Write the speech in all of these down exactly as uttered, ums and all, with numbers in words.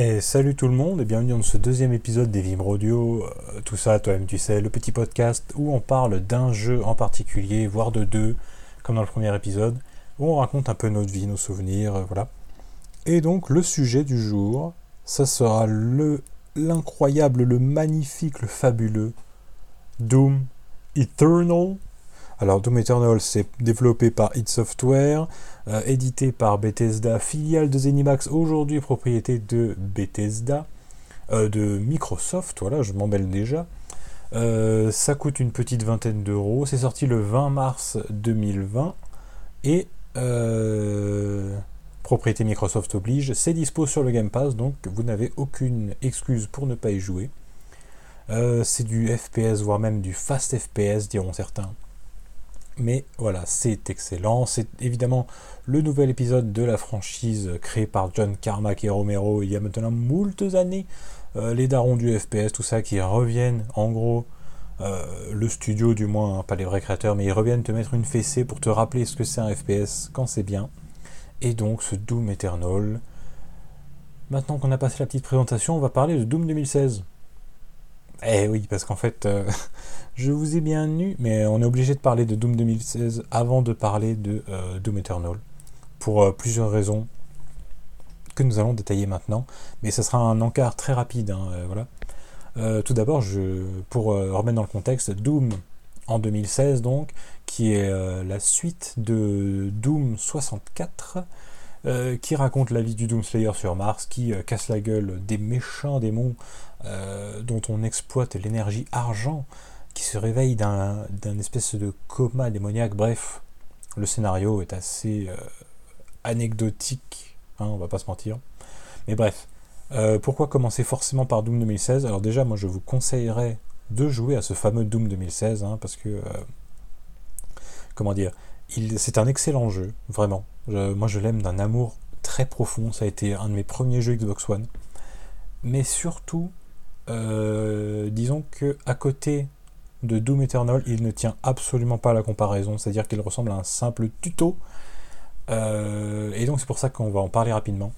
Et salut tout le monde et bienvenue dans ce deuxième épisode des Vim Radio, euh, tout ça toi-même tu sais, le petit podcast où on parle d'un jeu en particulier, voire de deux, comme dans le premier épisode, où on raconte un peu notre vie, nos souvenirs, euh, voilà. Et donc le sujet du jour, ça sera le l'incroyable, le magnifique, le fabuleux Doom Eternal. Alors Doom Eternal, c'est développé par id Software, euh, édité par Bethesda, filiale de Zenimax, aujourd'hui propriété de Bethesda, euh, de Microsoft, voilà, je m'embelle déjà. Euh, ça coûte une petite vingtaine d'euros, c'est sorti le vingt mars deux mille vingt, et euh, propriété Microsoft oblige, c'est dispo sur le Game Pass, donc vous n'avez aucune excuse pour ne pas y jouer. Euh, c'est du F P S, voire même du fast F P S, diront certains. Mais voilà, c'est excellent. C'est évidemment le nouvel épisode de la franchise créée par John Carmack et Romero il y a maintenant moultes années. Euh, les darons du F P S, tout ça, qui reviennent, en gros, euh, le studio du moins, hein, pas les vrais créateurs, mais ils reviennent te mettre une fessée pour te rappeler ce que c'est un F P S quand c'est bien. Et donc ce Doom Eternal. Maintenant qu'on a passé la petite présentation, on va parler de Doom deux mille seize. Eh oui, parce qu'en fait, euh, je vous ai bien nu, mais on est obligé de parler de Doom deux mille seize avant de parler de euh, Doom Eternal, pour euh, plusieurs raisons que nous allons détailler maintenant, mais ça sera un encart très rapide, hein, euh, voilà. Euh, tout d'abord, je, pour euh, remettre dans le contexte, Doom en deux mille seize, donc, qui est euh, la suite de Doom soixante-quatre, Euh, qui raconte la vie du Doom Slayer sur Mars, qui euh, casse la gueule des méchants démons euh, dont on exploite l'énergie argent, qui se réveille d'un, d'un espèce de coma démoniaque. Bref, le scénario est assez euh, anecdotique, hein, on va pas se mentir. Mais bref, euh, pourquoi commencer forcément par Doom deux mille seize? Alors déjà, moi je vous conseillerais de jouer à ce fameux Doom deux mille seize, hein, parce que, euh, comment dire, il, c'est un excellent jeu, vraiment. Moi je l'aime d'un amour très profond, ça a été un de mes premiers jeux Xbox One. Mais surtout, euh, disons que à côté de Doom Eternal, il ne tient absolument pas à la comparaison, c'est-à-dire qu'il ressemble à un simple tuto. Euh, et donc c'est pour ça qu'on va en parler rapidement.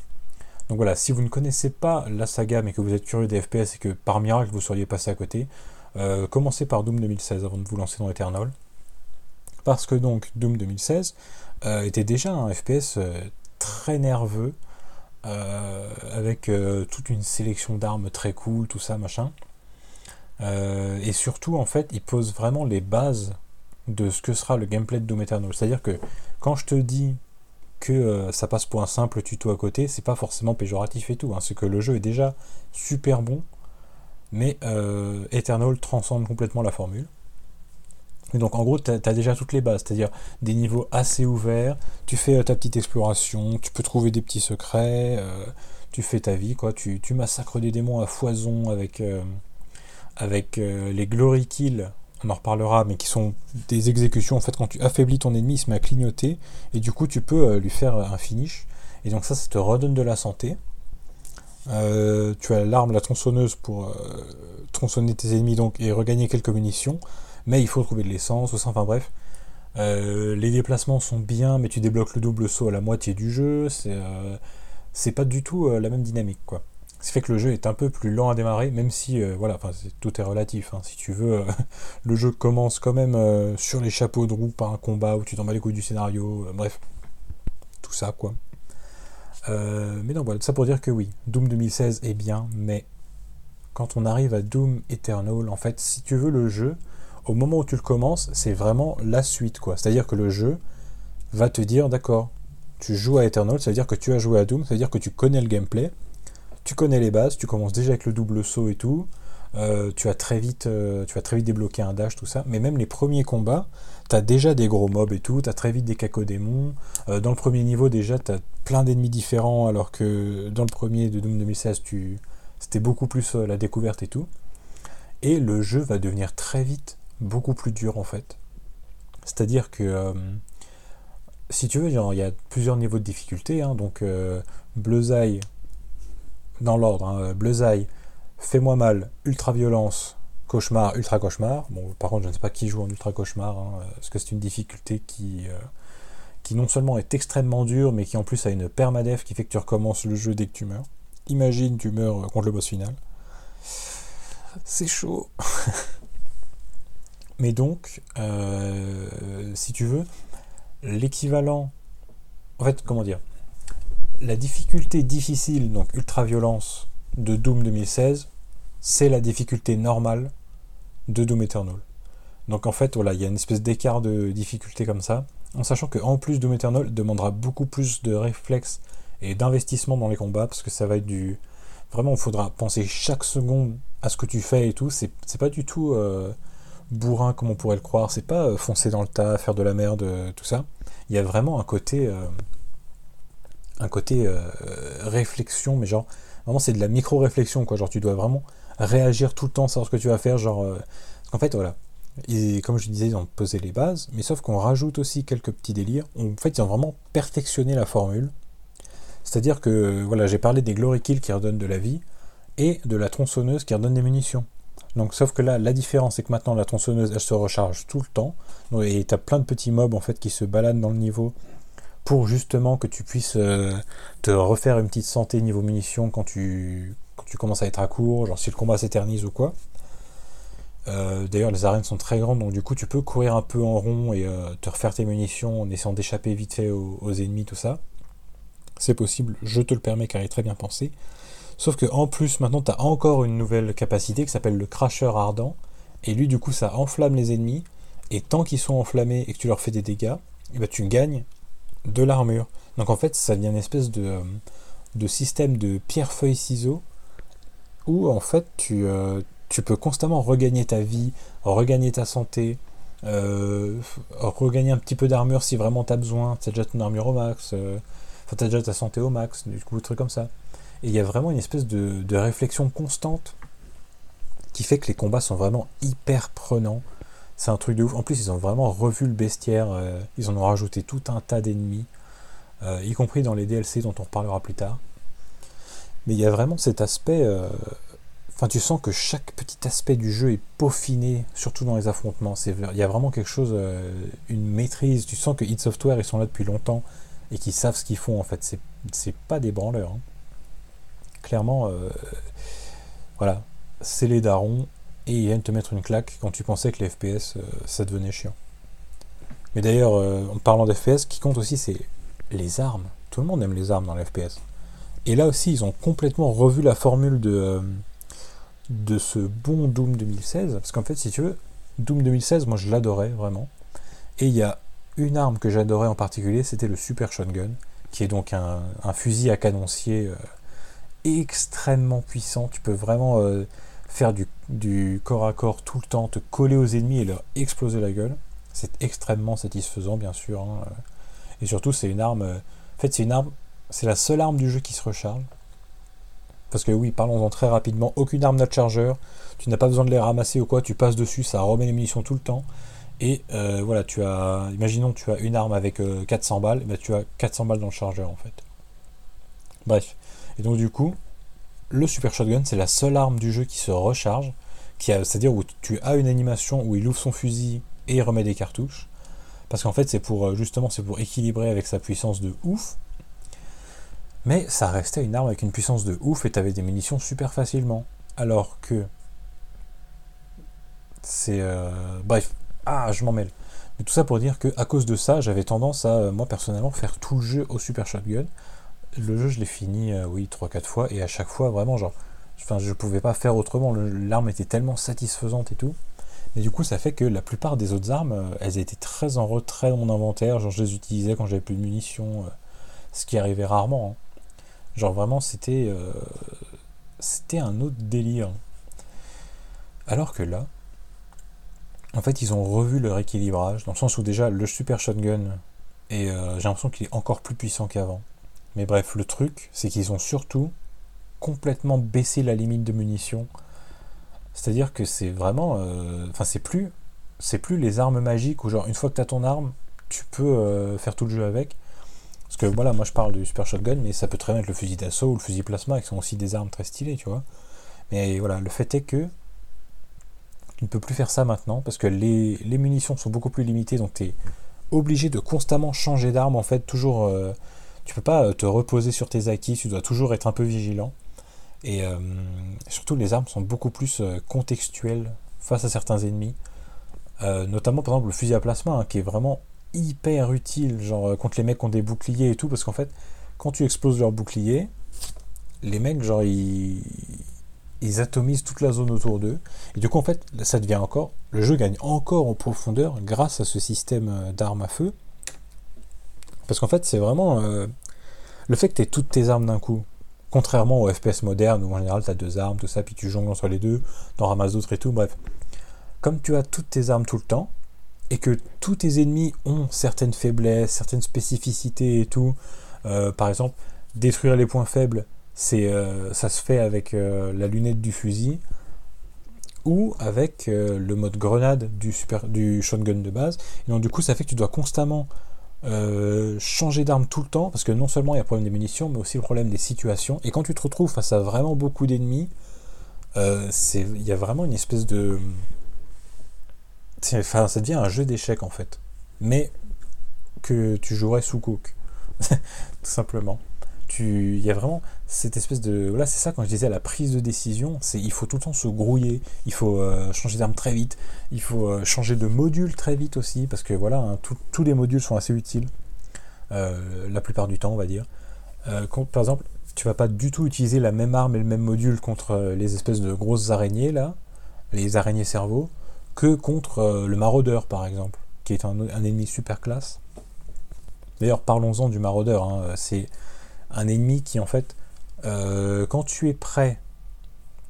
Donc voilà, si vous ne connaissez pas la saga mais que vous êtes curieux des F P S et que par miracle vous seriez passé à côté, euh, commencez par Doom deux mille seize avant de vous lancer dans Eternal. Parce que donc Doom deux mille seize euh, était déjà un F P S euh, très nerveux, euh, avec euh, toute une sélection d'armes très cool, tout ça, machin. Euh, et surtout, en fait, il pose vraiment les bases de ce que sera le gameplay de Doom Eternal. C'est-à-dire que quand je te dis que euh, ça passe pour un simple tuto à côté, c'est pas forcément péjoratif et tout, hein, c'est que le jeu est déjà super bon, mais euh, Eternal transcende complètement la formule. Et donc en gros tu as déjà toutes les bases, c'est-à-dire des niveaux assez ouverts, tu fais ta petite exploration, tu peux trouver des petits secrets, euh, tu fais ta vie, quoi, tu, tu massacres des démons à foison avec, euh, avec euh, les glory kills, on en reparlera, mais qui sont des exécutions, en fait quand tu affaiblis ton ennemi il se met à clignoter, et du coup tu peux euh, lui faire un finish, et donc ça, ça te redonne de la santé. Euh, tu as l'arme, la tronçonneuse pour euh, tronçonner tes ennemis donc, et regagner quelques munitions. Mais il faut trouver de l'essence, enfin bref. Euh, les déplacements sont bien, mais tu débloques le double saut à la moitié du jeu. C'est, euh, c'est pas du tout euh, la même dynamique, quoi. Ça fait que le jeu est un peu plus lent à démarrer, même si, euh, voilà, enfin, c'est, tout est relatif, hein. Si tu veux, euh, le jeu commence quand même euh, sur les chapeaux de roue par un combat où tu t'en bats les couilles du scénario, euh, bref. Tout ça, quoi. Euh, mais non, voilà, ça pour dire que oui, Doom deux mille seize est bien, mais quand on arrive à Doom Eternal, en fait, si tu veux, le jeu, au moment où tu le commences, c'est vraiment la suite, quoi. C'est-à-dire que le jeu va te dire, d'accord, tu joues à Eternal, ça veut dire que tu as joué à Doom, ça veut dire que tu connais le gameplay, tu connais les bases, tu commences déjà avec le double saut et tout, euh, tu as très vite, euh, tu vas très vite débloquer un dash, tout ça, mais même les premiers combats, t'as déjà des gros mobs et tout, t'as très vite des cacodémons, euh, dans le premier niveau déjà t'as plein d'ennemis différents, alors que dans le premier de Doom deux mille seize, tu... c'était beaucoup plus euh, la découverte et tout, et le jeu va devenir très vite beaucoup plus dur en fait. C'est-à-dire que euh, si tu veux, genre, il y a plusieurs niveaux de difficulté, hein, donc euh, Bleuzaï, dans l'ordre, hein, Bleuzaï, Fais-moi mal, Ultra Violence, Cauchemar, Ultra Cauchemar. Bon, par contre, je ne sais pas qui joue en Ultra Cauchemar, hein, parce que c'est une difficulté qui, euh, qui non seulement est extrêmement dure, mais qui en plus a une permadef qui fait que tu recommences le jeu dès que tu meurs. Imagine, tu meurs contre le boss final. C'est chaud. Mais donc, euh, si tu veux, l'équivalent... En fait, comment dire, la difficulté difficile, donc ultra-violence, de Doom deux mille seize, c'est la difficulté normale de Doom Eternal. Donc en fait, voilà, il y a une espèce d'écart de difficulté comme ça, en sachant qu'en plus, Doom Eternal demandera beaucoup plus de réflexes et d'investissement dans les combats, parce que ça va être du... Vraiment, il faudra penser chaque seconde à ce que tu fais et tout. C'est, c'est pas du tout euh, bourrin comme on pourrait le croire. C'est pas euh, foncer dans le tas, faire de la merde, euh, tout ça. Il y a vraiment un côté... Euh, un côté euh, réflexion, mais genre... Vraiment, c'est de la micro-réflexion, quoi. Genre, tu dois vraiment réagir tout le temps, savoir ce que tu vas faire, genre... Euh... Parce qu'en fait, voilà. Et comme je disais, ils ont posé les bases, mais sauf qu'on rajoute aussi quelques petits délires. En fait, ils ont vraiment perfectionné la formule. C'est-à-dire que, voilà, j'ai parlé des glory kills qui redonnent de la vie, et de la tronçonneuse qui redonne des munitions. Donc, sauf que là, la différence, c'est que maintenant, la tronçonneuse, elle se recharge tout le temps, et t'as plein de petits mobs, en fait, qui se baladent dans le niveau, pour justement que tu puisses euh, te refaire une petite santé niveau munitions quand tu, quand tu commences à être à court, genre si le combat s'éternise ou quoi. Euh, d'ailleurs, les arènes sont très grandes, donc du coup, tu peux courir un peu en rond et euh, te refaire tes munitions en essayant d'échapper vite fait aux, aux ennemis, tout ça. C'est possible, je te le permets, car il est très bien pensé. Sauf que en plus, maintenant, tu as encore une nouvelle capacité qui s'appelle le cracheur ardent, et lui, du coup, ça enflamme les ennemis, et tant qu'ils sont enflammés et que tu leur fais des dégâts, et ben, tu gagnes de l'armure. Donc en fait, ça devient une espèce de, de système de pierre-feuille-ciseaux où en fait tu, euh, tu peux constamment regagner ta vie, regagner ta santé, euh, regagner un petit peu d'armure si vraiment t'as besoin, t'as déjà ton armure au max, euh, enfin t'as déjà ta santé au max, du coup, des trucs comme ça. Et il y a vraiment une espèce de, de réflexion constante qui fait que les combats sont vraiment hyper prenants. C'est un truc de ouf. En plus, ils ont vraiment revu le bestiaire. Euh, ils en ont rajouté tout un tas d'ennemis, euh, y compris dans les D L C dont on reparlera plus tard. Mais il y a vraiment cet aspect... Enfin, euh, tu sens que chaque petit aspect du jeu est peaufiné, surtout dans les affrontements. Il y a vraiment quelque chose, euh, une maîtrise. Tu sens que id Software, ils sont là depuis longtemps et qu'ils savent ce qu'ils font, en fait. C'est, c'est pas des branleurs. Hein. Clairement, euh, voilà, c'est les darons. Et ils viennent te mettre une claque quand tu pensais que les F P S, euh, ça devenait chiant. Mais d'ailleurs, euh, en parlant d'F P S, ce qui compte aussi, c'est les armes. Tout le monde aime les armes dans les F P S. Et là aussi, ils ont complètement revu la formule de, euh, de ce bon Doom deux mille seize. Parce qu'en fait, si tu veux, Doom deux mille seize, moi, je l'adorais, vraiment. Et il y a une arme que j'adorais en particulier, c'était le Super Shotgun, qui est donc un, un fusil à canoncier euh, extrêmement puissant. Tu peux vraiment... Euh, faire du, du corps à corps tout le temps, te coller aux ennemis et leur exploser la gueule. C'est extrêmement satisfaisant, bien sûr. Hein. Et surtout, c'est une arme... En fait, c'est une arme... C'est la seule arme du jeu qui se recharge. Parce que oui, parlons-en très rapidement. Aucune arme n'a de chargeur. Tu n'as pas besoin de les ramasser ou quoi. Tu passes dessus, ça remet les munitions tout le temps. Et euh, voilà, tu as... Imaginons tu as une arme avec euh, quatre cents balles. Et bien, tu as quatre cents balles dans le chargeur, en fait. Bref. Et donc, du coup... Le Super Shotgun, c'est la seule arme du jeu qui se recharge, qui a, c'est-à-dire où tu as une animation où il ouvre son fusil et il remet des cartouches, parce qu'en fait c'est pour justement c'est pour équilibrer avec sa puissance de ouf, mais ça restait une arme avec une puissance de ouf et t'avais des munitions super facilement, alors que c'est euh... bref, ah je m'en mêle. Mais tout ça pour dire que à cause de ça, j'avais tendance à moi personnellement faire tout le jeu au Super Shotgun. Le jeu, je l'ai fini, euh, oui, trois quatre fois, et à chaque fois, vraiment, genre, enfin, je pouvais pas faire autrement, le, l'arme était tellement satisfaisante et tout, mais du coup, ça fait que la plupart des autres armes, euh, elles étaient très en retrait dans mon inventaire, genre, je les utilisais quand j'avais plus de munitions, euh, ce qui arrivait rarement, hein. Genre, vraiment, c'était, euh, c'était un autre délire. Alors que là, en fait, ils ont revu leur équilibrage, dans le sens où, déjà, le Super Shotgun, et euh, j'ai l'impression qu'il est encore plus puissant qu'avant. Mais bref, le truc, c'est qu'ils ont surtout complètement baissé la limite de munitions. C'est-à-dire que c'est vraiment... Euh, enfin, c'est plus, c'est plus les armes magiques où, genre, une fois que tu as ton arme, tu peux euh, faire tout le jeu avec. Parce que, voilà, moi, je parle du Super Shotgun, mais ça peut très bien être le fusil d'assaut ou le fusil plasma, qui sont aussi des armes très stylées, tu vois. Mais voilà, le fait est que tu ne peux plus faire ça maintenant, parce que les, les munitions sont beaucoup plus limitées, donc tu es obligé de constamment changer d'arme, en fait, toujours... Euh, tu peux pas te reposer sur tes acquis, tu dois toujours être un peu vigilant. Et euh, surtout, les armes sont beaucoup plus contextuelles face à certains ennemis. Euh, notamment, par exemple, le fusil à plasma, hein, qui est vraiment hyper utile, genre contre les mecs qui ont des boucliers et tout, parce qu'en fait, quand tu exploses leur bouclier, les mecs, genre, ils, ils atomisent toute la zone autour d'eux. Et du coup, en fait, ça devient encore... Le jeu gagne encore en profondeur grâce à ce système d'armes à feu. Parce qu'en fait, c'est vraiment... Euh, le fait que tu aies toutes tes armes d'un coup, contrairement aux F P S modernes, où en général, tu as deux armes, tout ça, puis tu jongles entre les deux, t'en ramasses d'autres et tout, bref. Comme tu as toutes tes armes tout le temps, et que tous tes ennemis ont certaines faiblesses, certaines spécificités et tout, euh, par exemple, détruire les points faibles, c'est, euh, ça se fait avec euh, la lunette du fusil, ou avec euh, le mode grenade du, super, du shotgun de base. Et donc du coup, ça fait que tu dois constamment euh, changer d'arme tout le temps, parce que non seulement il y a le problème des munitions, mais aussi le problème des situations. Et quand tu te retrouves face à vraiment beaucoup d'ennemis, euh, c'est, il y a vraiment une espèce de... C'est, enfin, ça devient un jeu d'échecs en fait, mais que tu jouerais sous coke, tout simplement. Tu, il y a vraiment cette espèce de... Voilà, c'est ça quand je disais la prise de décision, c'est il faut tout le temps se grouiller, il faut euh, changer d'arme très vite, il faut euh, changer de module très vite aussi, parce que voilà, hein, tout, tous les modules sont assez utiles, euh, la plupart du temps on va dire. Euh, quand, par exemple, tu vas pas du tout utiliser la même arme et le même module contre les espèces de grosses araignées là, les araignées cerveaux, que contre euh, le maraudeur par exemple, qui est un, un ennemi super classe. D'ailleurs parlons-en du maraudeur, hein, c'est un ennemi qui en fait, euh, quand tu es prêt,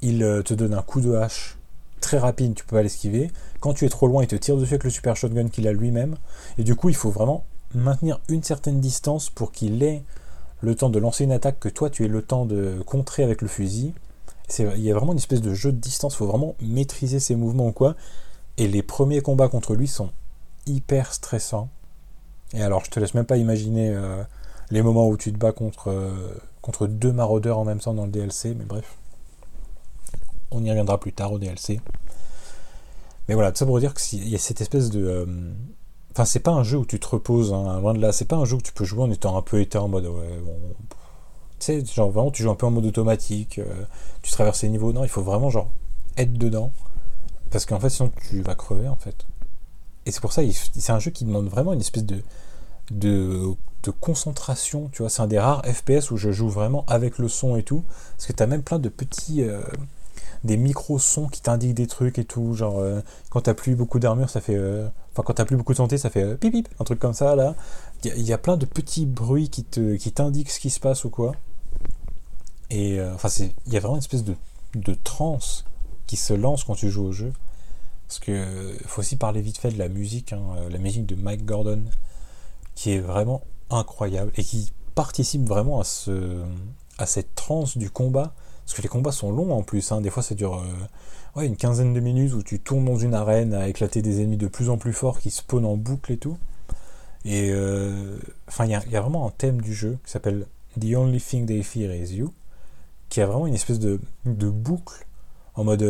il euh, te donne un coup de hache très rapide, tu peux pas l'esquiver. Quand tu es trop loin, il te tire dessus avec le super shotgun qu'il a lui-même, et du coup il faut vraiment maintenir une certaine distance pour qu'il ait le temps de lancer une attaque que toi tu aies le temps de contrer avec le fusil. C'est, il y a vraiment une espèce de jeu de distance, il faut vraiment maîtriser ses mouvements ou quoi. Et les premiers combats contre lui sont hyper stressants. Et alors, je te laisse même pas imaginer euh, les moments où tu te bats contre, euh, contre deux maraudeurs en même temps dans le D L C. Mais bref, on y reviendra plus tard au D L C. Mais voilà, tout ça pour dire qu'il y a cette espèce de... Enfin, euh, c'est pas un jeu où tu te reposes, hein, loin de là. C'est pas un jeu où tu peux jouer en étant un peu éteint en mode... Ouais, bon, tu sais, genre vraiment, tu joues un peu en mode automatique. Euh, tu traverses les niveaux. Non, il faut vraiment genre être dedans. Parce qu'en fait, sinon, tu vas crever, en fait. Et c'est pour ça, il, c'est un jeu qui demande vraiment une espèce de, de, de concentration, tu vois. C'est un des rares F P S où je joue vraiment avec le son et tout. Parce que t'as même plein de petits... Euh, des micro-sons qui t'indiquent des trucs et tout. Genre, euh, quand t'as plus beaucoup d'armure, ça fait... Euh, enfin, quand t'as plus beaucoup de santé, ça fait... Euh, pip, pip, un truc comme ça, là. Il y, y a plein de petits bruits qui, te, qui t'indiquent ce qui se passe ou quoi. Et, euh, enfin, c'est... Il y a vraiment une espèce de, de transe qui se lance quand tu joues au jeu, parce que faut aussi parler vite fait de la musique, hein, la musique de Mike Gordon, qui est vraiment incroyable et qui participe vraiment à ce à cette transe du combat, parce que les combats sont longs en plus, hein, des fois ça dure euh, ouais, une quinzaine de minutes où tu tournes dans une arène à éclater des ennemis de plus en plus forts qui spawnent en boucle et tout. Et enfin euh, il y, y a vraiment un thème du jeu qui s'appelle The Only Thing They Fear Is You, qui a vraiment une espèce de de boucle. En mode,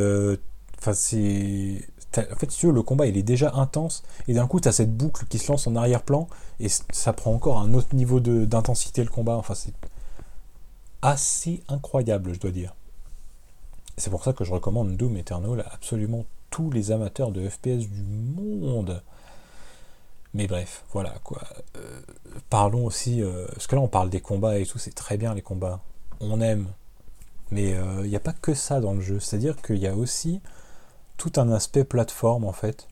enfin euh, c'est, en fait si tu veux, le combat il est déjà intense et d'un coup t'as cette boucle qui se lance en arrière-plan et c- ça prend encore un autre niveau de d'intensité le combat. Enfin c'est assez incroyable, je dois dire. C'est pour ça que je recommande Doom Eternal à absolument tous les amateurs de F P S du monde. Mais bref, voilà quoi. Euh, parlons aussi, euh, parce que là on parle des combats et tout, c'est très bien les combats, on aime. Mais il euh, n'y a pas que ça dans le jeu, c'est-à-dire qu'il y a aussi tout un aspect plateforme en fait.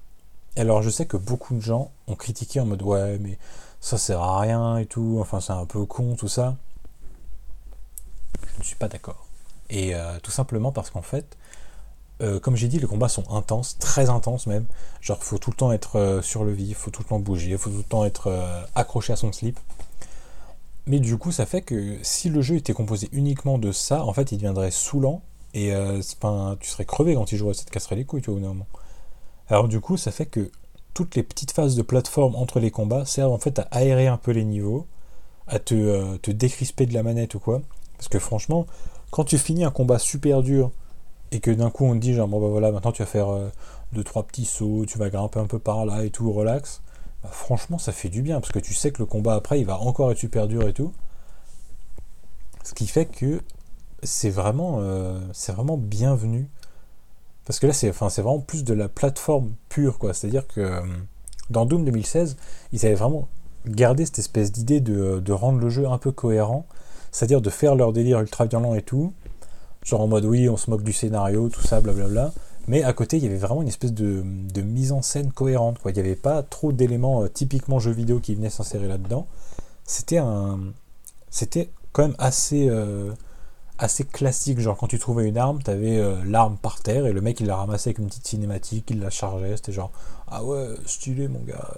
Et alors je sais que beaucoup de gens ont critiqué en mode ouais mais ça sert à rien et tout, enfin c'est un peu con tout ça. Je ne suis pas d'accord. Et euh, tout simplement parce qu'en fait, euh, comme j'ai dit, les combats sont intenses, très intenses même. Genre faut tout le temps être euh, sur le vif, faut tout le temps bouger, faut tout le temps être euh, accroché à son slip. Mais du coup, ça fait que si le jeu était composé uniquement de ça, en fait, il deviendrait saoulant et euh, ben, tu serais crevé quand tu jouerais, ça te casserait les couilles, tu vois, au moment. Alors du coup, ça fait que toutes les petites phases de plateforme entre les combats servent en fait à aérer un peu les niveaux, à te, euh, te décrisper de la manette ou quoi. Parce que franchement, quand tu finis un combat super dur et que d'un coup on te dit genre bon bah voilà, maintenant tu vas faire euh, deux trois petits sauts, tu vas grimper un peu par là et tout, relax. Bah franchement ça fait du bien parce que tu sais que le combat après il va encore être super dur et tout, ce qui fait que c'est vraiment, euh, c'est vraiment bienvenu. Parce que là, c'est, enfin, c'est vraiment plus de la plateforme pure, quoi. C'est-à-dire que euh, dans Doom deux mille seize, ils avaient vraiment gardé cette espèce d'idée de, de rendre le jeu un peu cohérent, c'est-à-dire de faire leur délire ultra violent et tout, genre en mode oui, on se moque du scénario, tout ça, blablabla. Mais à côté, il y avait vraiment une espèce de, de mise en scène cohérente, quoi. Il n'y avait pas trop d'éléments euh, typiquement jeux vidéo qui venaient s'insérer là-dedans. C'était un, c'était quand même assez, euh, assez classique. Genre, quand tu trouvais une arme, t'avais euh, l'arme par terre et le mec il la ramassait avec une petite cinématique, il la chargeait. C'était genre, ah ouais, stylé mon gars.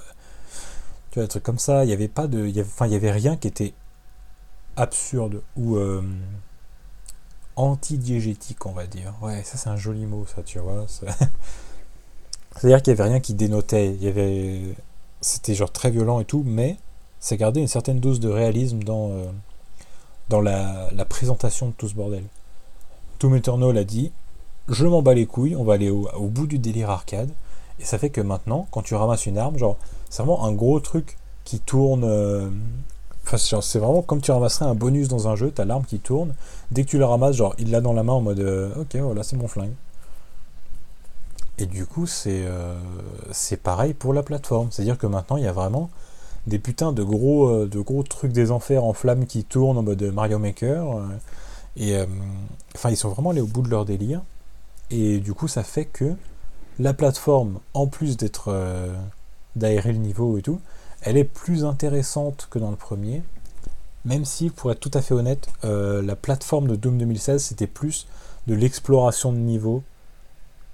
Tu vois, des trucs comme ça. Il n'y avait pas de. Il y avait, enfin, il n'y avait rien qui était absurde ou euh, anti-diégétique, on va dire. Ouais, ça c'est un joli mot, ça, tu vois. Ça... C'est-à-dire qu'il n'y avait rien qui dénotait. Il y avait... C'était genre très violent et tout, mais. C'est garder une certaine dose de réalisme dans, euh, dans la, la présentation de tout ce bordel. Doom Eternal a dit, je m'en bats les couilles, on va aller au, au bout du délire arcade, et ça fait que maintenant, quand tu ramasses une arme, genre, c'est vraiment un gros truc qui tourne, euh, genre, c'est vraiment comme tu ramasserais un bonus dans un jeu, t'as l'arme qui tourne, dès que tu la ramasses, genre, il l'a dans la main en mode, euh, ok, voilà, c'est mon flingue. Et du coup, c'est, euh, c'est pareil pour la plateforme, c'est-à-dire que maintenant, il y a vraiment... des putains de gros, de gros trucs des enfers en flammes qui tournent en mode Mario Maker. Et euh, enfin, ils sont vraiment allés au bout de leur délire. Et du coup, ça fait que la plateforme, en plus d'être euh, d'aérer le niveau et tout, elle est plus intéressante que dans le premier. Même si, pour être tout à fait honnête, euh, la plateforme de Doom deux mille seize, c'était plus de l'exploration de niveau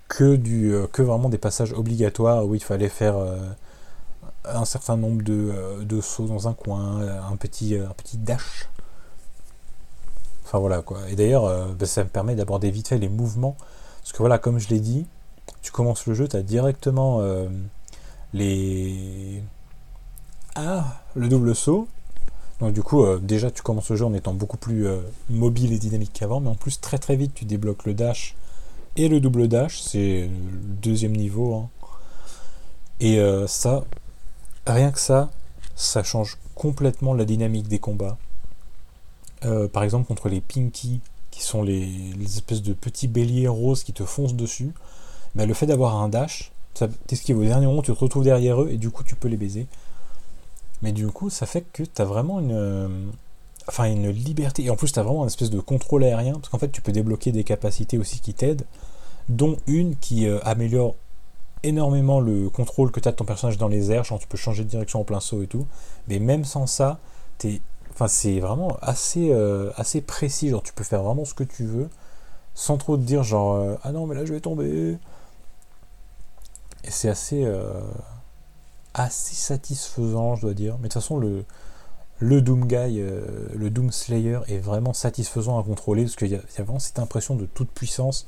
que, du, euh, que vraiment des passages obligatoires où il fallait faire... Euh, un certain nombre de, euh, de sauts dans un coin, un petit, un petit dash. Enfin voilà quoi. Et d'ailleurs, euh, bah, ça me permet d'aborder vite fait les mouvements. Parce que voilà, comme je l'ai dit, tu commences le jeu, tu as directement euh, les... Ah, le double saut. Donc du coup, euh, déjà tu commences le jeu en étant beaucoup plus euh, mobile et dynamique qu'avant. Mais en plus, très très vite, tu débloques le dash et le double dash. C'est le deuxième niveau. Hein. Et euh, ça... Rien que ça, ça change complètement la dynamique des combats. Euh, par exemple, contre les Pinky, qui sont les, les espèces de petits béliers roses qui te foncent dessus, bah, le fait d'avoir un dash, t'esquives au dernier moment, tu te retrouves derrière eux, et du coup, tu peux les baiser. Mais du coup, ça fait que t'as vraiment une, euh, enfin, une liberté. Et en plus, t'as vraiment une espèce de contrôle aérien, parce qu'en fait, tu peux débloquer des capacités aussi qui t'aident, dont une qui euh, améliore énormément le contrôle que tu as de ton personnage dans les airs, genre tu peux changer de direction en plein saut et tout, mais même sans ça, t'es, enfin c'est vraiment assez, euh, assez précis, genre tu peux faire vraiment ce que tu veux, sans trop te dire genre euh, ah non mais là je vais tomber. Et c'est assez, euh, assez satisfaisant, je dois dire. Mais de toute façon le, le Doom Guy, euh, le Doom Slayer est vraiment satisfaisant à contrôler parce qu'il y, y a vraiment cette impression de toute puissance.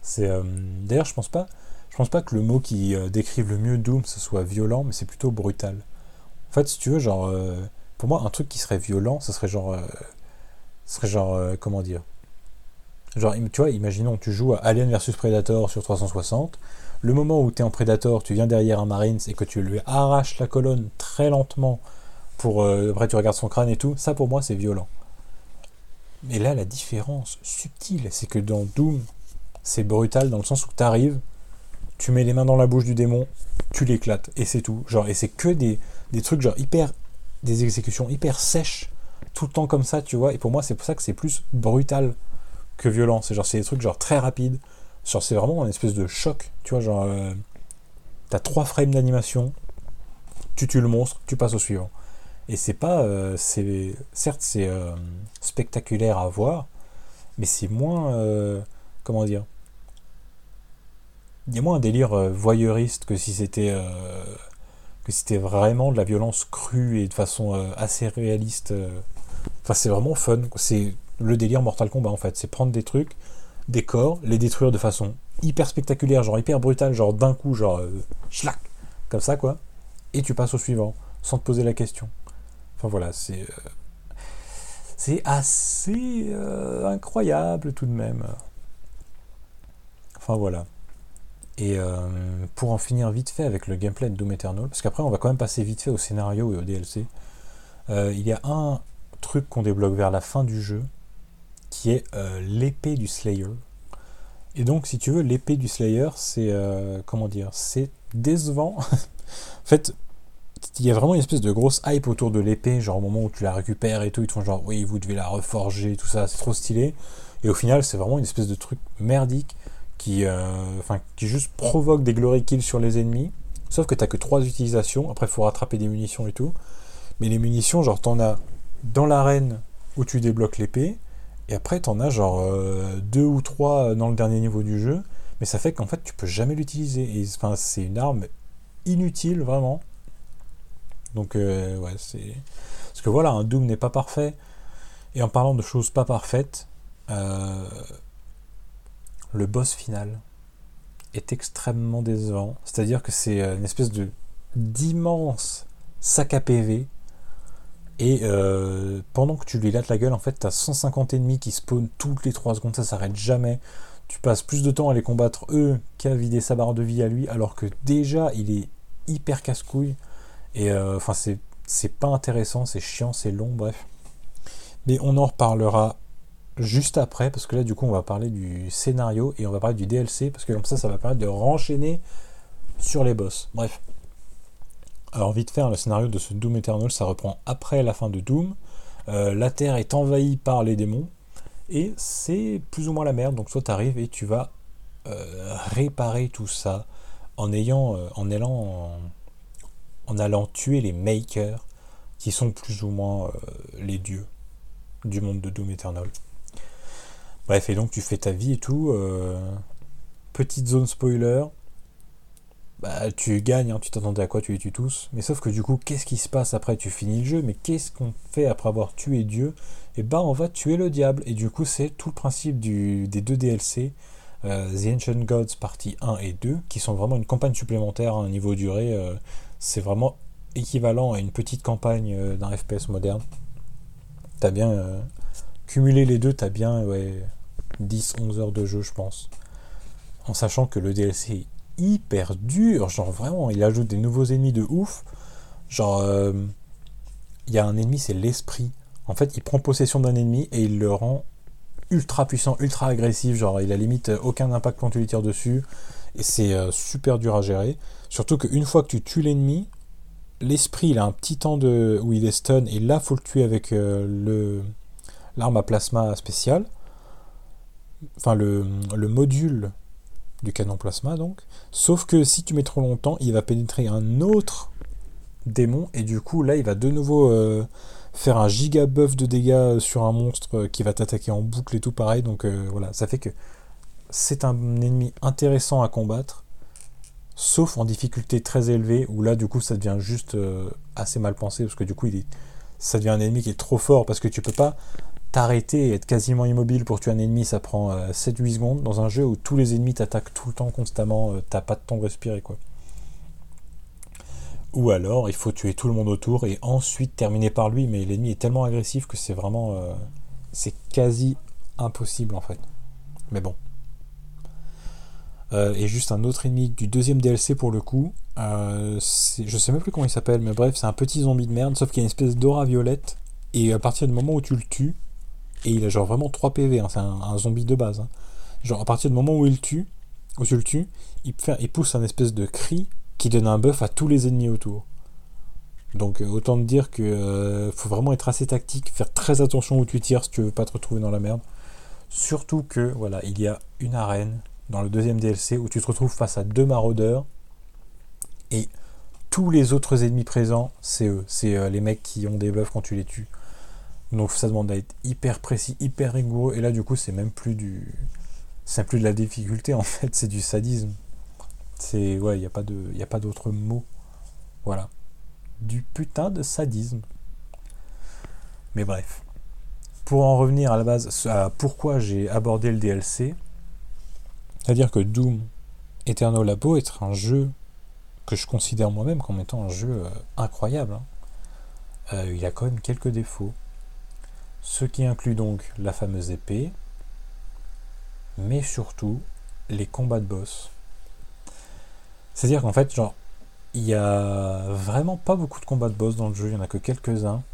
C'est euh, d'ailleurs je pense pas. Je pense pas que le mot qui euh, décrive le mieux Doom ce soit violent, mais c'est plutôt brutal. En fait, si tu veux, genre, euh, pour moi, un truc qui serait violent, ce serait genre, euh, ce serait genre, euh, comment dire, genre, tu vois, imaginons, tu joues à Alien vs Predator sur trois cent soixante. Le moment où t'es en Predator, tu viens derrière un Marines et que tu lui arraches la colonne très lentement pour euh, après tu regardes son crâne et tout. Ça, pour moi, c'est violent. Mais là, la différence subtile, c'est que dans Doom, c'est brutal dans le sens où t'arrives. Tu mets les mains dans la bouche du démon, tu l'éclates, et c'est tout. Genre, et c'est que des, des trucs genre hyper. Des exécutions hyper sèches, tout le temps comme ça, tu vois. Et pour moi, c'est pour ça que c'est plus brutal que violent. C'est genre, c'est des trucs genre très rapides. Genre, c'est vraiment une espèce de choc, tu vois. Genre, euh, t'as trois frames d'animation, tu tues le monstre, tu passes au suivant. Et c'est pas. Euh, c'est, certes, c'est euh, spectaculaire à voir, mais c'est moins. Euh, comment dire ? Il y a moins un délire voyeuriste que si c'était euh, que c'était vraiment de la violence crue et de façon euh, assez réaliste. Enfin, c'est vraiment fun. C'est le délire Mortal Kombat, en fait. C'est prendre des trucs, des corps, les détruire de façon hyper spectaculaire, genre hyper brutale, genre d'un coup, genre euh, schlac, comme ça, quoi. Et tu passes au suivant, sans te poser la question. Enfin, voilà, c'est... Euh, c'est assez euh, incroyable, tout de même. Enfin, voilà. Et euh, pour en finir vite fait avec le gameplay de Doom Eternal, parce qu'après on va quand même passer vite fait au scénario et au D L C, euh, il y a un truc qu'on débloque vers la fin du jeu, qui est euh, l'épée du Slayer. Et donc, si tu veux, l'épée du Slayer, c'est euh, comment dire, c'est décevant. En fait, il y a vraiment une espèce de grosse hype autour de l'épée, genre au moment où tu la récupères et tout, ils te font genre oui, vous devez la reforger, tout ça, c'est trop stylé. Et au final, c'est vraiment une espèce de truc merdique qui, euh, qui juste provoque des glory kills sur les ennemis. Sauf que t'as que trois utilisations. Après, il faut rattraper des munitions et tout. Mais les munitions, genre, t'en as dans l'arène où tu débloques l'épée. Et après, t'en as genre euh, deux ou trois dans le dernier niveau du jeu. Mais ça fait qu'en fait, tu peux jamais l'utiliser. Et, enfin, c'est une arme inutile, vraiment. Donc, euh, ouais, c'est... Parce que voilà, un Doom n'est pas parfait. Et en parlant de choses pas parfaites, euh, le boss final est extrêmement décevant. C'est-à-dire que c'est une espèce de d'immense sac à P V. Et euh, pendant que tu lui lattes la gueule, en fait, t'as cent cinquante ennemis qui spawnent toutes les trois secondes, ça s'arrête jamais. Tu passes plus de temps à les combattre eux qu'à vider sa barre de vie à lui, alors que déjà il est hyper casse-couille. Et enfin, euh, c'est, c'est pas intéressant, c'est chiant, c'est long, bref. Mais on en reparlera juste après, parce que là, du coup, on va parler du scénario et on va parler du D L C, parce que comme ça, ça va permettre de renchaîner sur les boss. Bref. Alors, vite fait, hein, le scénario de ce Doom Eternal, ça reprend après la fin de Doom. Euh, la Terre est envahie par les démons, et c'est plus ou moins la merde. Donc, soit tu arrives et tu vas euh, réparer tout ça en ayant, euh, en, allant, en, en allant tuer les Makers, qui sont plus ou moins euh, les dieux du monde de Doom Eternal. Bref, et donc tu fais ta vie et tout. Euh, petite zone spoiler. Bah, tu gagnes, hein, tu t'attendais à quoi, tu les tues tous. Mais sauf que du coup, qu'est-ce qui se passe après? Tu finis le jeu, mais qu'est-ce qu'on fait après avoir tué Dieu? Et bah, on va tuer le diable. Et du coup, c'est tout le principe du, des deux D L C, euh, The Ancient Gods partie un et deux, qui sont vraiment une campagne supplémentaire à un niveau durée. Euh, c'est vraiment équivalent à une petite campagne euh, d'un F P S moderne. T'as bien... Euh, cumulé les deux, t'as bien... Ouais, dix onze heures de jeu, je pense, en sachant que le D L C est hyper dur, genre vraiment il ajoute des nouveaux ennemis de ouf, genre il euh, y a un ennemi, c'est l'esprit, en fait il prend possession d'un ennemi et il le rend ultra puissant, ultra agressif, genre il a limite aucun impact quand tu lui tires dessus, et c'est euh, super dur à gérer, surtout qu'une fois que tu tues l'ennemi, l'esprit il a un petit temps de où il est stun, et là faut le tuer avec euh, le l'arme à plasma spéciale, enfin le, le module du canon plasma, donc. Sauf que si tu mets trop longtemps, il va pénétrer un autre démon, et du coup là il va de nouveau euh, faire un giga buff de dégâts sur un monstre qui va t'attaquer en boucle et tout pareil, donc euh, voilà, ça fait que c'est un ennemi intéressant à combattre, sauf en difficulté très élevée, où là du coup ça devient juste euh, assez mal pensé, parce que du coup il est, ça devient un ennemi qui est trop fort, parce que tu peux pas t'arrêter et être quasiment immobile pour tuer un ennemi, ça prend euh, sept huit secondes dans un jeu où tous les ennemis t'attaquent tout le temps constamment, euh, t'as pas de temps de respirer quoi. Ou alors il faut tuer tout le monde autour et ensuite terminer par lui, mais l'ennemi est tellement agressif que c'est vraiment euh, c'est quasi impossible en fait, mais bon. Euh, et juste un autre ennemi du deuxième D L C pour le coup, euh, c'est, je sais même plus comment il s'appelle, mais bref c'est un petit zombie de merde, sauf qu'il y a une espèce d'aura violette, et à partir du moment où tu le tues, et il a genre vraiment trois P V, hein, c'est un, un zombie de base, hein. Genre à partir du moment où il tue, où tu le tues, il, fait, il pousse un espèce de cri qui donne un buff à tous les ennemis autour. Donc autant te dire que euh, faut vraiment être assez tactique, faire très attention où tu tires si tu veux pas te retrouver dans la merde. Surtout que voilà, il y a une arène dans le deuxième D L C où tu te retrouves face à deux maraudeurs et tous les autres ennemis présents, c'est eux, c'est euh, les mecs qui ont des buffs quand tu les tues. Donc ça demande à être hyper précis, hyper rigoureux, et là du coup c'est même plus du, c'est plus de la difficulté en fait, c'est du sadisme. C'est ouais, il y a pas de, il y a pas d'autre mot. Voilà, du putain de sadisme. Mais bref, pour en revenir à la base, à pourquoi j'ai abordé le D L C, c'est-à-dire que Doom Eternal a beau être un jeu que je considère moi-même comme étant un jeu euh, incroyable, hein. Euh, il a quand même quelques défauts. Ce qui inclut donc la fameuse épée, mais surtout les combats de boss. C'est-à-dire qu'en fait, genre, il n'y a vraiment pas beaucoup de combats de boss dans le jeu, il n'y en a que quelques-uns,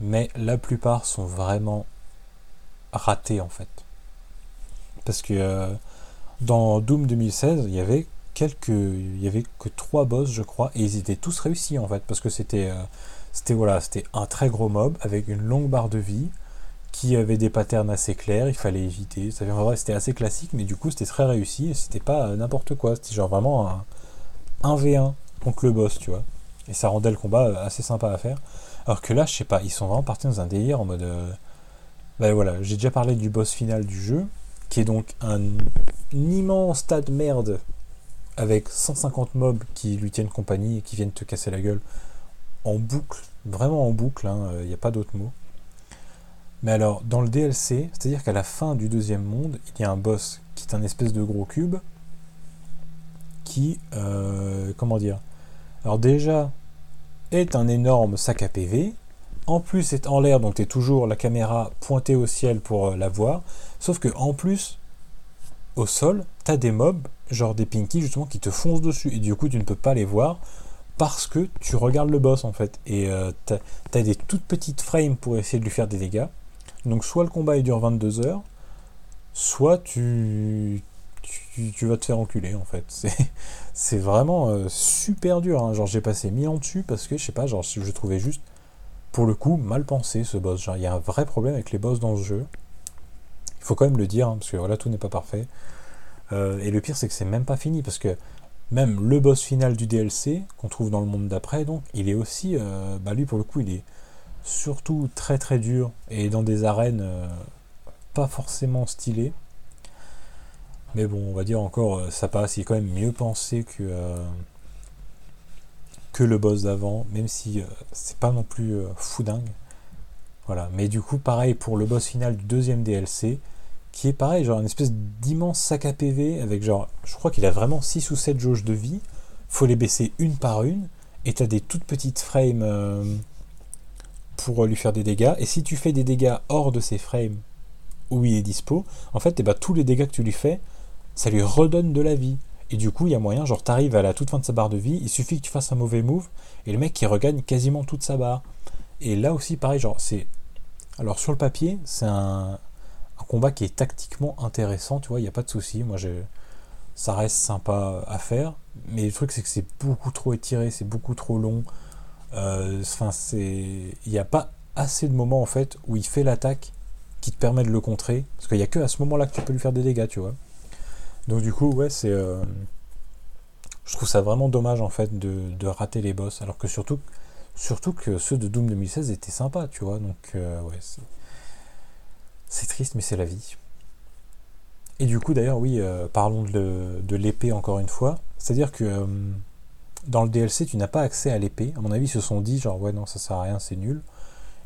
mais la plupart sont vraiment raté en fait. Parce que euh, dans Doom deux mille seize, il y avait quelques, il y avait que trois boss je crois, et ils étaient tous réussis en fait, parce que c'était, euh, c'était voilà, c'était un très gros mob avec une longue barre de vie qui avait des patterns assez clairs, il fallait éviter. Ça, c'était assez classique, mais du coup c'était très réussi, et c'était pas euh, n'importe quoi, c'était genre vraiment un, un v un contre le boss, tu vois. Et ça rendait le combat assez sympa à faire. Alors que là, je sais pas, ils sont vraiment partis dans un délire en mode... Euh, ben voilà, j'ai déjà parlé du boss final du jeu, qui est donc un, un immense tas de merde, avec cent cinquante mobs qui lui tiennent compagnie et qui viennent te casser la gueule en boucle, vraiment en boucle, hein, euh, y a pas d'autre mot. Mais alors, dans le D L C, c'est-à-dire qu'à la fin du deuxième monde, il y a un boss qui est un espèce de gros cube, qui, euh, comment dire... Alors déjà, est un énorme sac à P V, en plus est en l'air, donc tu es toujours la caméra pointée au ciel pour euh, la voir, sauf que en plus, au sol, tu as des mobs, genre des pinkies justement, qui te foncent dessus, et du coup tu ne peux pas les voir, parce que tu regardes le boss en fait, et euh, tu as des toutes petites frames pour essayer de lui faire des dégâts, donc soit le combat il dure vingt-deux heures, soit tu... Tu, tu vas te faire enculer en fait. C'est, c'est vraiment euh, super dur. Hein. Genre j'ai passé mille ans dessus parce que je sais pas, genre je trouvais juste pour le coup mal pensé ce boss. Genre il y a un vrai problème avec les boss dans ce jeu. Il faut quand même le dire hein, parce que voilà tout n'est pas parfait. Euh, et le pire c'est que c'est même pas fini parce que même le boss final du D L C qu'on trouve dans le monde d'après donc il est aussi, euh, bah lui pour le coup il est surtout très très dur et dans des arènes euh, pas forcément stylées. Mais bon, on va dire encore, ça passe, il est quand même mieux pensé que, euh, que le boss d'avant, même si euh, c'est pas non plus euh, fou dingue. Voilà, mais du coup, pareil pour le boss final du deuxième D L C, qui est pareil, genre une espèce d'immense sac à P V, avec genre, je crois qu'il a vraiment six ou sept jauges de vie, faut les baisser une par une, et t'as des toutes petites frames euh, pour lui faire des dégâts, et si tu fais des dégâts hors de ces frames où il est dispo, en fait, eh ben, tous les dégâts que tu lui fais, ça lui redonne de la vie. Et du coup, il y a moyen, genre t'arrives à la toute fin de sa barre de vie, il suffit que tu fasses un mauvais move, et le mec il regagne quasiment toute sa barre. Et là aussi, pareil, genre c'est... Alors sur le papier, c'est un, un combat qui est tactiquement intéressant, tu vois, il n'y a pas de souci. Moi, je... ça reste sympa à faire, mais le truc c'est que c'est beaucoup trop étiré, c'est beaucoup trop long. Euh... Enfin, c'est... Il n'y a pas assez de moments, en fait, où il fait l'attaque qui te permet de le contrer, parce qu'il n'y a que à ce moment-là que tu peux lui faire des dégâts, tu vois. Donc du coup, ouais, c'est... Euh, je trouve ça vraiment dommage, en fait, de, de rater les boss, alors que surtout, surtout que ceux de Doom deux mille seize étaient sympas, tu vois, donc euh, ouais, c'est, c'est triste, mais c'est la vie. Et du coup, d'ailleurs, oui, euh, parlons de, de l'épée encore une fois, c'est-à-dire que euh, dans le D L C, tu n'as pas accès à l'épée, à mon avis, ils se sont dit, genre, ouais, non, ça sert à rien, c'est nul,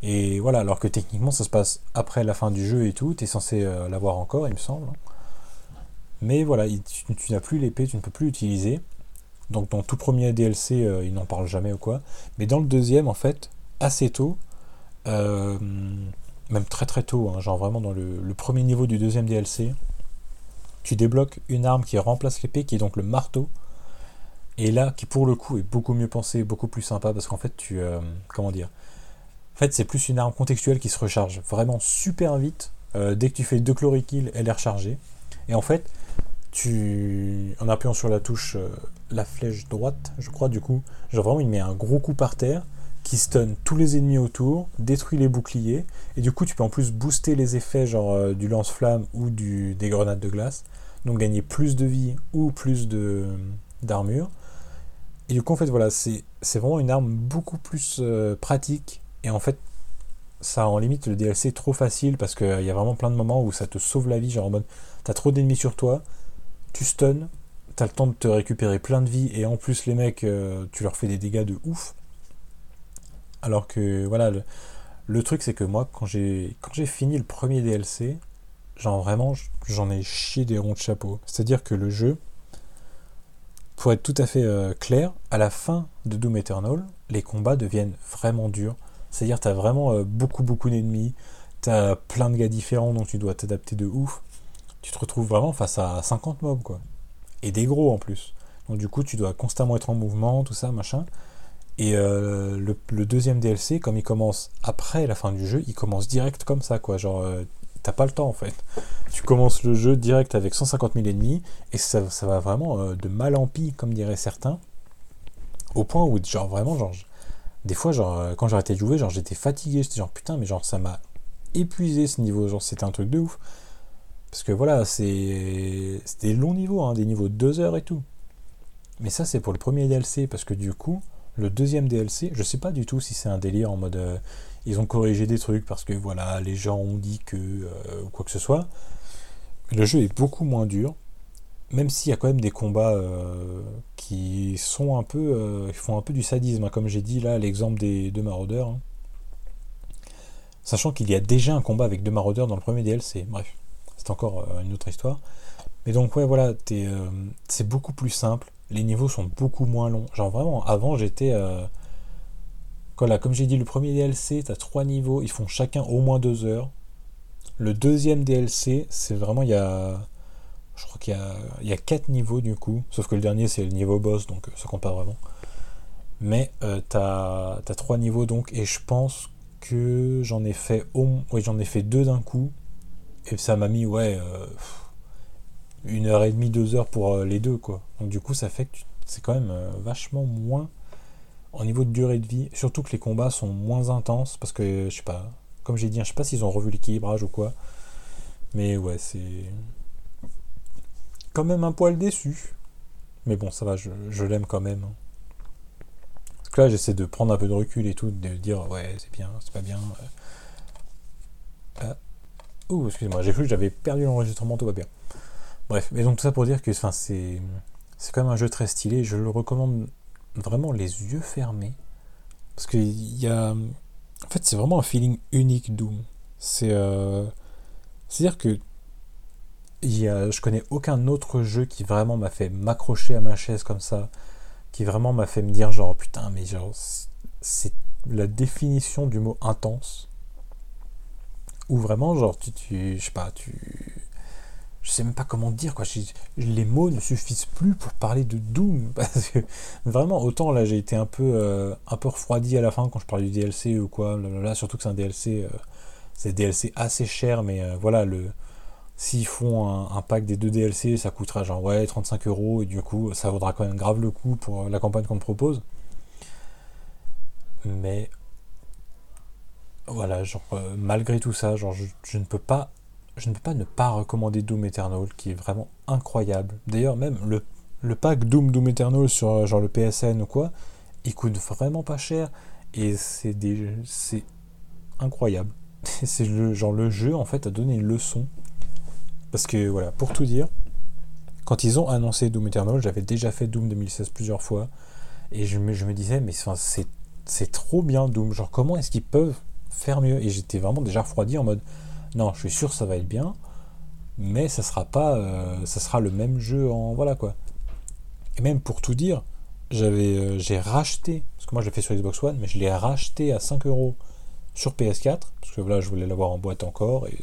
et voilà, alors que techniquement, ça se passe après la fin du jeu et tout, t'es censé euh, l'avoir encore, il me semble. Mais voilà, tu, tu n'as plus l'épée, tu ne peux plus l'utiliser. Donc dans tout premier D L C, euh, ils n'en parlent jamais ou quoi. Mais dans le deuxième, en fait, assez tôt, euh, même très très tôt, hein, genre vraiment dans le, le premier niveau du deuxième D L C, tu débloques une arme qui remplace l'épée, qui est donc le marteau. Et là, qui pour le coup est beaucoup mieux pensé, beaucoup plus sympa, parce qu'en fait, tu... Euh, comment dire ? En fait, c'est plus une arme contextuelle qui se recharge vraiment super vite. Euh, dès que tu fais deux glory kills, elle est rechargée. Et en fait... Tu, en appuyant sur la touche, euh, la flèche droite, je crois, du coup, genre vraiment il met un gros coup par terre qui stun tous les ennemis autour, détruit les boucliers, et du coup tu peux en plus booster les effets genre euh, du lance-flamme ou du, des grenades de glace, donc gagner plus de vie ou plus de, d'armure. Et du coup en fait voilà, c'est, c'est vraiment une arme beaucoup plus euh, pratique, et en fait ça en limite le D L C trop facile parce qu'il euh, y a vraiment plein de moments où ça te sauve la vie, genre en mode t'as trop d'ennemis sur toi. Tu stun, t'as le temps de te récupérer plein de vie, et en plus les mecs, euh, tu leur fais des dégâts de ouf. Alors que, voilà, le, le truc c'est que moi, quand j'ai quand j'ai fini le premier D L C, genre vraiment, j'en ai chié des ronds de chapeau. C'est-à-dire que le jeu, pour être tout à fait euh, clair, à la fin de Doom Eternal, les combats deviennent vraiment durs. C'est-à-dire t'as vraiment euh, beaucoup beaucoup d'ennemis, t'as plein de gars différents, donc tu dois t'adapter de ouf. Tu te retrouves vraiment face à cinquante mobs, quoi. Et des gros, en plus. Donc, du coup, tu dois constamment être en mouvement, tout ça, machin. Et euh, le, le deuxième D L C, comme il commence après la fin du jeu, il commence direct comme ça, quoi. Genre, euh, t'as pas le temps en fait. Tu commences le jeu direct avec cent cinquante mille ennemis et ça, ça va vraiment euh, de mal en pis, comme diraient certains, au point où genre vraiment genre des fois genre euh, quand j'arrêtais de jouer genre j'étais fatigué, j'étais genre putain mais genre ça m'a épuisé ce niveau, genre c'était un truc de ouf parce que voilà c'est c'était long niveau hein, des niveaux de deux heures et tout. Mais ça c'est pour le premier D L C parce que du coup le deuxième D L C, je sais pas du tout si c'est un délire en mode euh, ils ont corrigé des trucs parce que voilà les gens ont dit que euh, ou quoi que ce soit. Le jeu est beaucoup moins dur, même s'il y a quand même des combats euh, qui sont un peu, euh, qui font un peu du sadisme, hein, comme j'ai dit là l'exemple des deux maraudeurs, hein. Sachant qu'il y a déjà un combat avec deux maraudeurs dans le premier D L C. Bref, c'est encore euh, une autre histoire. Mais donc ouais voilà, t'es, euh, c'est beaucoup plus simple. Les niveaux sont beaucoup moins longs. Genre vraiment, avant j'étais... Euh... Voilà, comme j'ai dit, le premier D L C, t'as trois niveaux, ils font chacun au moins deux heures. Le deuxième D L C, c'est vraiment, il y a... Je crois qu'il y a, il y a quatre niveaux du coup. Sauf que le dernier, c'est le niveau boss, donc ça compte pas vraiment. Mais euh, t'as, t'as trois niveaux, donc, et je pense que j'en ai fait au... oui, j'en ai fait deux d'un coup. Et ça m'a mis, ouais... Euh... une heure et demie, deux heures pour euh, les deux quoi. Donc du coup ça fait que tu... c'est quand même euh, vachement moins en niveau de durée de vie, surtout que les combats sont moins intenses parce que euh, je sais pas, comme j'ai dit hein, je sais pas s'ils ont revu l'équilibrage ou quoi, mais ouais c'est quand même un poil déçu, mais bon ça va, je, je l'aime quand même hein. Parce que là j'essaie de prendre un peu de recul et tout, de dire ouais c'est bien, c'est pas bien euh... ah. Ouh excusez-moi, j'ai cru que j'avais perdu l'enregistrement, tout va bien. Bref, mais donc tout ça pour dire que enfin, c'est, c'est quand même un jeu très stylé, je le recommande vraiment les yeux fermés, parce que il y a... En fait, c'est vraiment un feeling unique Doom. C'est... Euh... C'est-à-dire que y a... je connais aucun autre jeu qui vraiment m'a fait m'accrocher à ma chaise comme ça, qui vraiment m'a fait me dire genre, putain, mais genre, c'est la définition du mot intense, ou vraiment, genre, tu... tu je sais pas, tu... je sais même pas comment dire quoi, je, les mots ne suffisent plus pour parler de Doom parce que vraiment autant là j'ai été un peu euh, un peu refroidi à la fin quand je parlais du D L C ou quoi, là surtout que c'est un D L C euh, c'est un D L C assez cher, mais euh, voilà le s'ils font un, un pack des deux D L C ça coûtera genre ouais trente-cinq euros et du coup ça vaudra quand même grave le coup pour la campagne qu'on te propose, mais voilà genre euh, malgré tout ça genre je, je ne peux pas Je ne peux pas ne pas recommander Doom Eternal, qui est vraiment incroyable. D'ailleurs, même le, le pack Doom Doom Eternal sur genre le P S N ou quoi, il coûte vraiment pas cher et c'est des c'est incroyable. C'est le genre le jeu en fait a donné une leçon, parce que voilà, pour tout dire, quand ils ont annoncé Doom Eternal, j'avais déjà fait Doom deux mille seize plusieurs fois et je me je me disais mais enfin, c'est c'est trop bien Doom. Genre comment est-ce qu'ils peuvent faire mieux? Et j'étais vraiment déjà refroidi en mode non, je suis sûr que ça va être bien, mais ça sera pas, euh, ça sera le même jeu en voilà quoi. Et même pour tout dire, j'avais, euh, j'ai racheté, parce que moi je l'ai fait sur Xbox One, mais je l'ai racheté à cinq euros sur P S quatre, parce que voilà, je voulais l'avoir en boîte encore, et,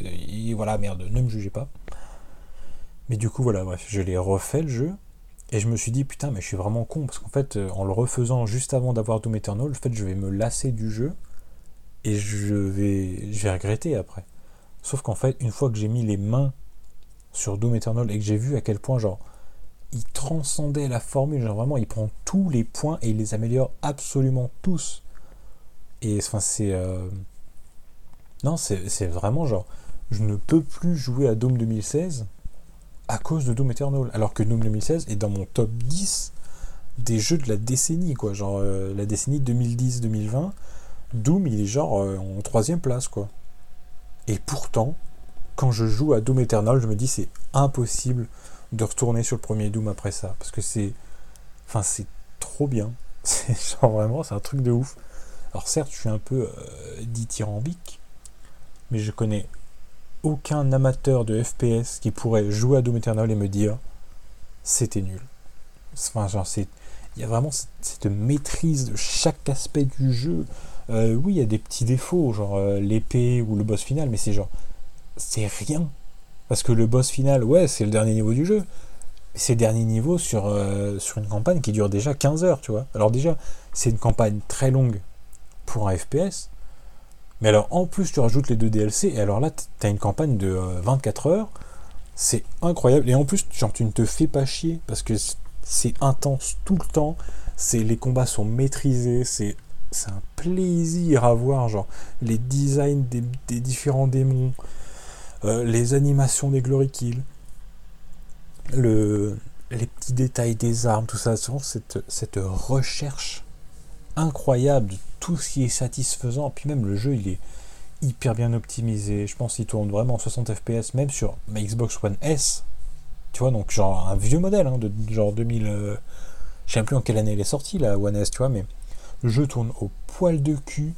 et voilà, merde, ne me jugez pas. Mais du coup, voilà, bref, je l'ai refait le jeu, et je me suis dit, putain, mais je suis vraiment con, parce qu'en fait, en le refaisant juste avant d'avoir Doom Eternal, en fait, je vais me lasser du jeu, et je vais, je vais regretter après. Sauf qu'en fait, une fois que j'ai mis les mains sur Doom Eternal et que j'ai vu à quel point, genre, il transcendait la formule, genre vraiment, il prend tous les points et il les améliore absolument tous. Et enfin, c'est... Euh... Non, c'est, c'est vraiment genre, je ne peux plus jouer à Doom deux mille seize à cause de Doom Eternal, alors que Doom deux mille seize est dans mon top dix des jeux de la décennie, quoi. Genre, euh, la décennie deux mille dix deux mille vingt, Doom, il est genre euh, en troisième place, quoi. Et pourtant, quand je joue à Doom Eternal, je me dis c'est impossible de retourner sur le premier Doom après ça. Parce que c'est... Enfin, c'est trop bien. C'est genre vraiment, c'est un truc de ouf. Alors certes, je suis un peu euh, dithyrambique, mais je connais aucun amateur de F P S qui pourrait jouer à Doom Eternal et me dire c'était nul. Enfin, genre, c'est... Il y a vraiment cette, cette maîtrise de chaque aspect du jeu. Euh, oui, il y a des petits défauts, genre euh, l'épée ou le boss final, mais c'est genre, c'est rien. Parce que le boss final, ouais, c'est le dernier niveau du jeu. C'est le dernier niveau sur, euh, sur une campagne qui dure déjà quinze heures, tu vois. Alors déjà, c'est une campagne très longue pour un F P S, Mais alors, en plus, tu rajoutes les deux D L C, et alors là, tu as une campagne de euh, vingt-quatre heures, c'est incroyable. Et en plus, genre, tu ne te fais pas chier, parce que c'est intense tout le temps, c'est, les combats sont maîtrisés, c'est, c'est un plaisir à voir, genre, les designs des, des différents démons, euh, les animations des glory kills, le, les petits détails des armes, tout ça, cette, cette recherche incroyable de tout ce qui est satisfaisant. Puis même le jeu, il est hyper bien optimisé, je pense qu'il tourne vraiment en soixante F P S, même sur ma Xbox One S, tu vois, donc genre un vieux modèle, hein, de genre deux mille, euh, je sais plus en quelle année elle est sortie la One S, tu vois, mais le jeu tourne au poil de cul.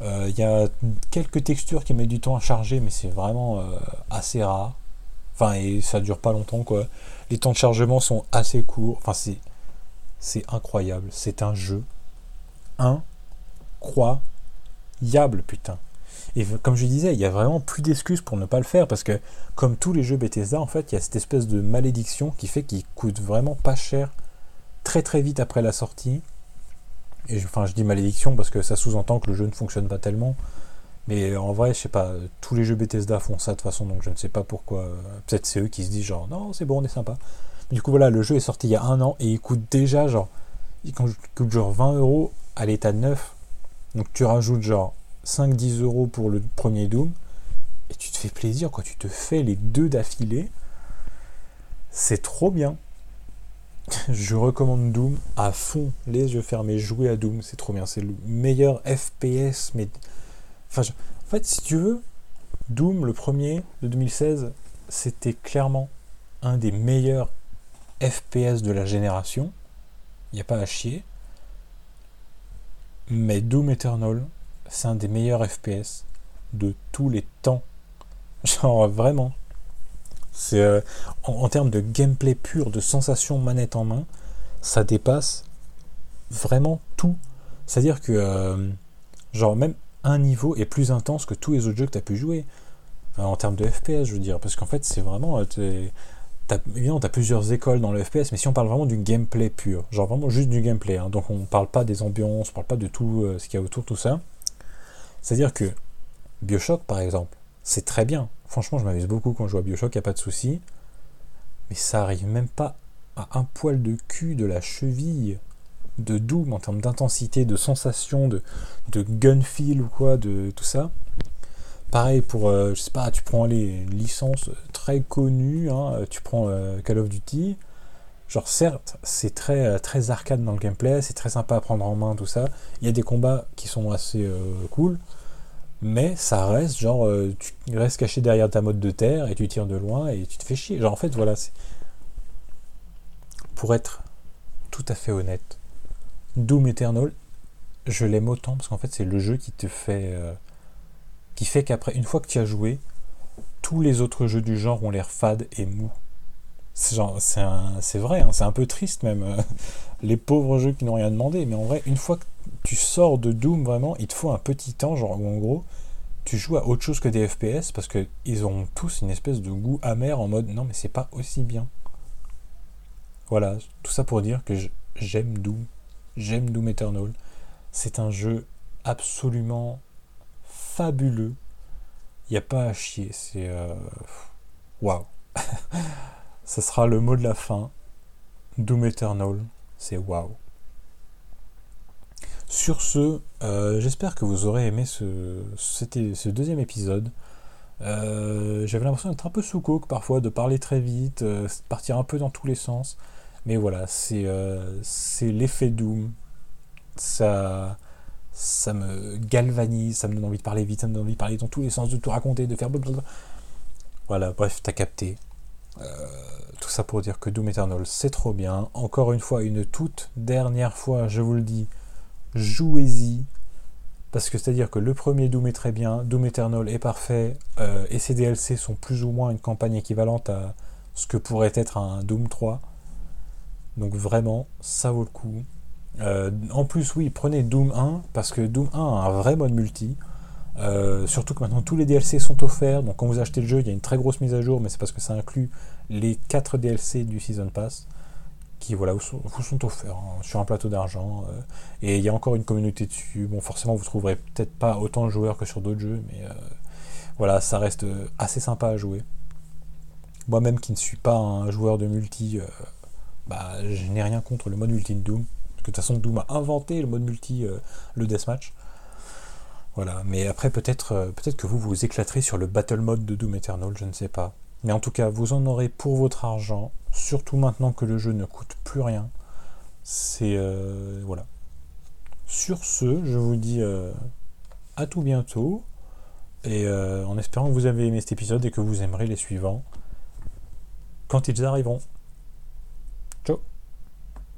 Il euh, y a quelques textures qui mettent du temps à charger, mais c'est vraiment euh, assez rare, enfin, et ça dure pas longtemps, quoi. Les temps de chargement sont assez courts, enfin c'est, c'est incroyable, c'est un jeu incroyable, putain. Et comme je disais, il n'y a vraiment plus d'excuses pour ne pas le faire, parce que comme tous les jeux Bethesda, en fait, il y a cette espèce de malédiction qui fait qu'ils coûtent vraiment pas cher très très vite après la sortie. Et je, enfin, je dis malédiction parce que ça sous-entend que le jeu ne fonctionne pas tellement, mais en vrai, je sais pas, tous les jeux Bethesda font ça de toute façon, donc je ne sais pas pourquoi. Peut-être c'est eux qui se disent genre non, c'est bon, on est sympa. Mais du coup voilà, le jeu est sorti il y a un an et il coûte déjà genre, il coûte genre vingt euros à l'état neuf, donc tu rajoutes genre cinq à dix euros pour le premier Doom et tu te fais plaisir, quoi. Tu te fais les deux d'affilée, c'est trop bien. Je recommande Doom à fond, les yeux fermés, jouer à Doom, c'est trop bien, c'est le meilleur F P S. Mais enfin, je... en fait, si tu veux, Doom le premier de deux mille seize, c'était clairement un des meilleurs F P S de la génération, il n'y a pas à chier. Mais Doom Eternal, c'est un des meilleurs F P S de tous les temps. Genre, vraiment. C'est, euh, en, en termes de gameplay pur, de sensation manette en main, ça dépasse vraiment tout. C'est-à-dire que, euh, genre, même un niveau est plus intense que tous les autres jeux que tu as pu jouer. Enfin, en termes de F P S, je veux dire. Parce qu'en fait, c'est vraiment... T'es, t'as, évidemment, tu as plusieurs écoles dans le F P S, mais si on parle vraiment du gameplay pur, genre vraiment juste du gameplay, hein, donc on ne parle pas des ambiances, on ne parle pas de tout euh, ce qu'il y a autour, tout ça. C'est-à-dire que BioShock, par exemple, c'est très bien. Franchement, je m'amuse beaucoup quand je joue à BioShock, il n'y a pas de souci. Mais ça arrive même pas à un poil de cul de la cheville de Doom en termes d'intensité, de sensation, de, de gun feel ou quoi, de tout ça. Pareil pour, euh, je sais pas, tu prends les licences très connues, hein, tu prends euh, Call of Duty. Genre, certes, c'est très, très arcade dans le gameplay, c'est très sympa à prendre en main, tout ça. Il y a des combats qui sont assez euh, cool, mais ça reste genre, euh, tu restes caché derrière ta motte de terre et tu tires de loin et tu te fais chier. Genre, en fait, voilà, c'est... Pour être tout à fait honnête, Doom Eternal, je l'aime autant parce qu'en fait, c'est le jeu qui te fait... Euh, qui fait qu'après, une fois que tu as joué, tous les autres jeux du genre ont l'air fades et mous. C'est, genre, c'est, un, c'est vrai, hein, c'est un peu triste même, euh, les pauvres jeux qui n'ont rien demandé, mais en vrai, une fois que tu sors de Doom, vraiment, il te faut un petit temps, genre où en gros, tu joues à autre chose que des F P S, parce qu'ils ont tous une espèce de goût amer en mode, non mais c'est pas aussi bien. Voilà, tout ça pour dire que je, j'aime Doom, j'aime Doom Eternal, c'est un jeu absolument fabuleux, il n'y a pas à chier, c'est... Waouh wow. Ce sera le mot de la fin. Doom Eternal, c'est waouh. Sur ce, euh, j'espère que vous aurez aimé ce, c'était ce deuxième épisode. Euh, j'avais l'impression d'être un peu sous coke parfois, de parler très vite, euh, partir un peu dans tous les sens. Mais voilà, c'est, euh, c'est l'effet Doom. Ça, ça me galvanise, ça me donne envie de parler vite, ça me donne envie de parler dans tous les sens, de tout raconter, de faire blablabla. Voilà, bref, t'as capté. Euh, tout ça pour dire que Doom Eternal, c'est trop bien. Encore une fois, une toute dernière fois, je vous le dis, jouez-y, parce que c'est à dire que le premier Doom est très bien, Doom Eternal est parfait, euh, et ses D L C sont plus ou moins une campagne équivalente à ce que pourrait être un Doom trois, donc vraiment ça vaut le coup. Euh, en plus, oui, prenez Doom un, parce que Doom un a un vrai mode multi. Euh, surtout que maintenant tous les D L C sont offerts, donc quand vous achetez le jeu, il y a une très grosse mise à jour, mais c'est parce que ça inclut les quatre D L C du Season Pass, qui voilà, vous, sont, vous sont offerts hein, sur un plateau d'argent. Euh, et il y a encore une communauté dessus. Bon, forcément, vous trouverez peut-être pas autant de joueurs que sur d'autres jeux, mais euh, voilà, ça reste assez sympa à jouer. Moi-même, qui ne suis pas un joueur de multi, euh, bah, je n'ai rien contre le mode multi de Doom. Parce que de toute façon, Doom a inventé le mode multi, euh, le Deathmatch. Voilà, mais après, peut-être, euh, peut-être que vous vous éclaterez sur le Battle Mode de Doom Eternal, je ne sais pas. Mais en tout cas, vous en aurez pour votre argent, surtout maintenant que le jeu ne coûte plus rien. C'est... Euh, voilà. Sur ce, je vous dis euh, à tout bientôt, et euh, en espérant que vous avez aimé cet épisode et que vous aimerez les suivants quand ils arriveront. Ciao.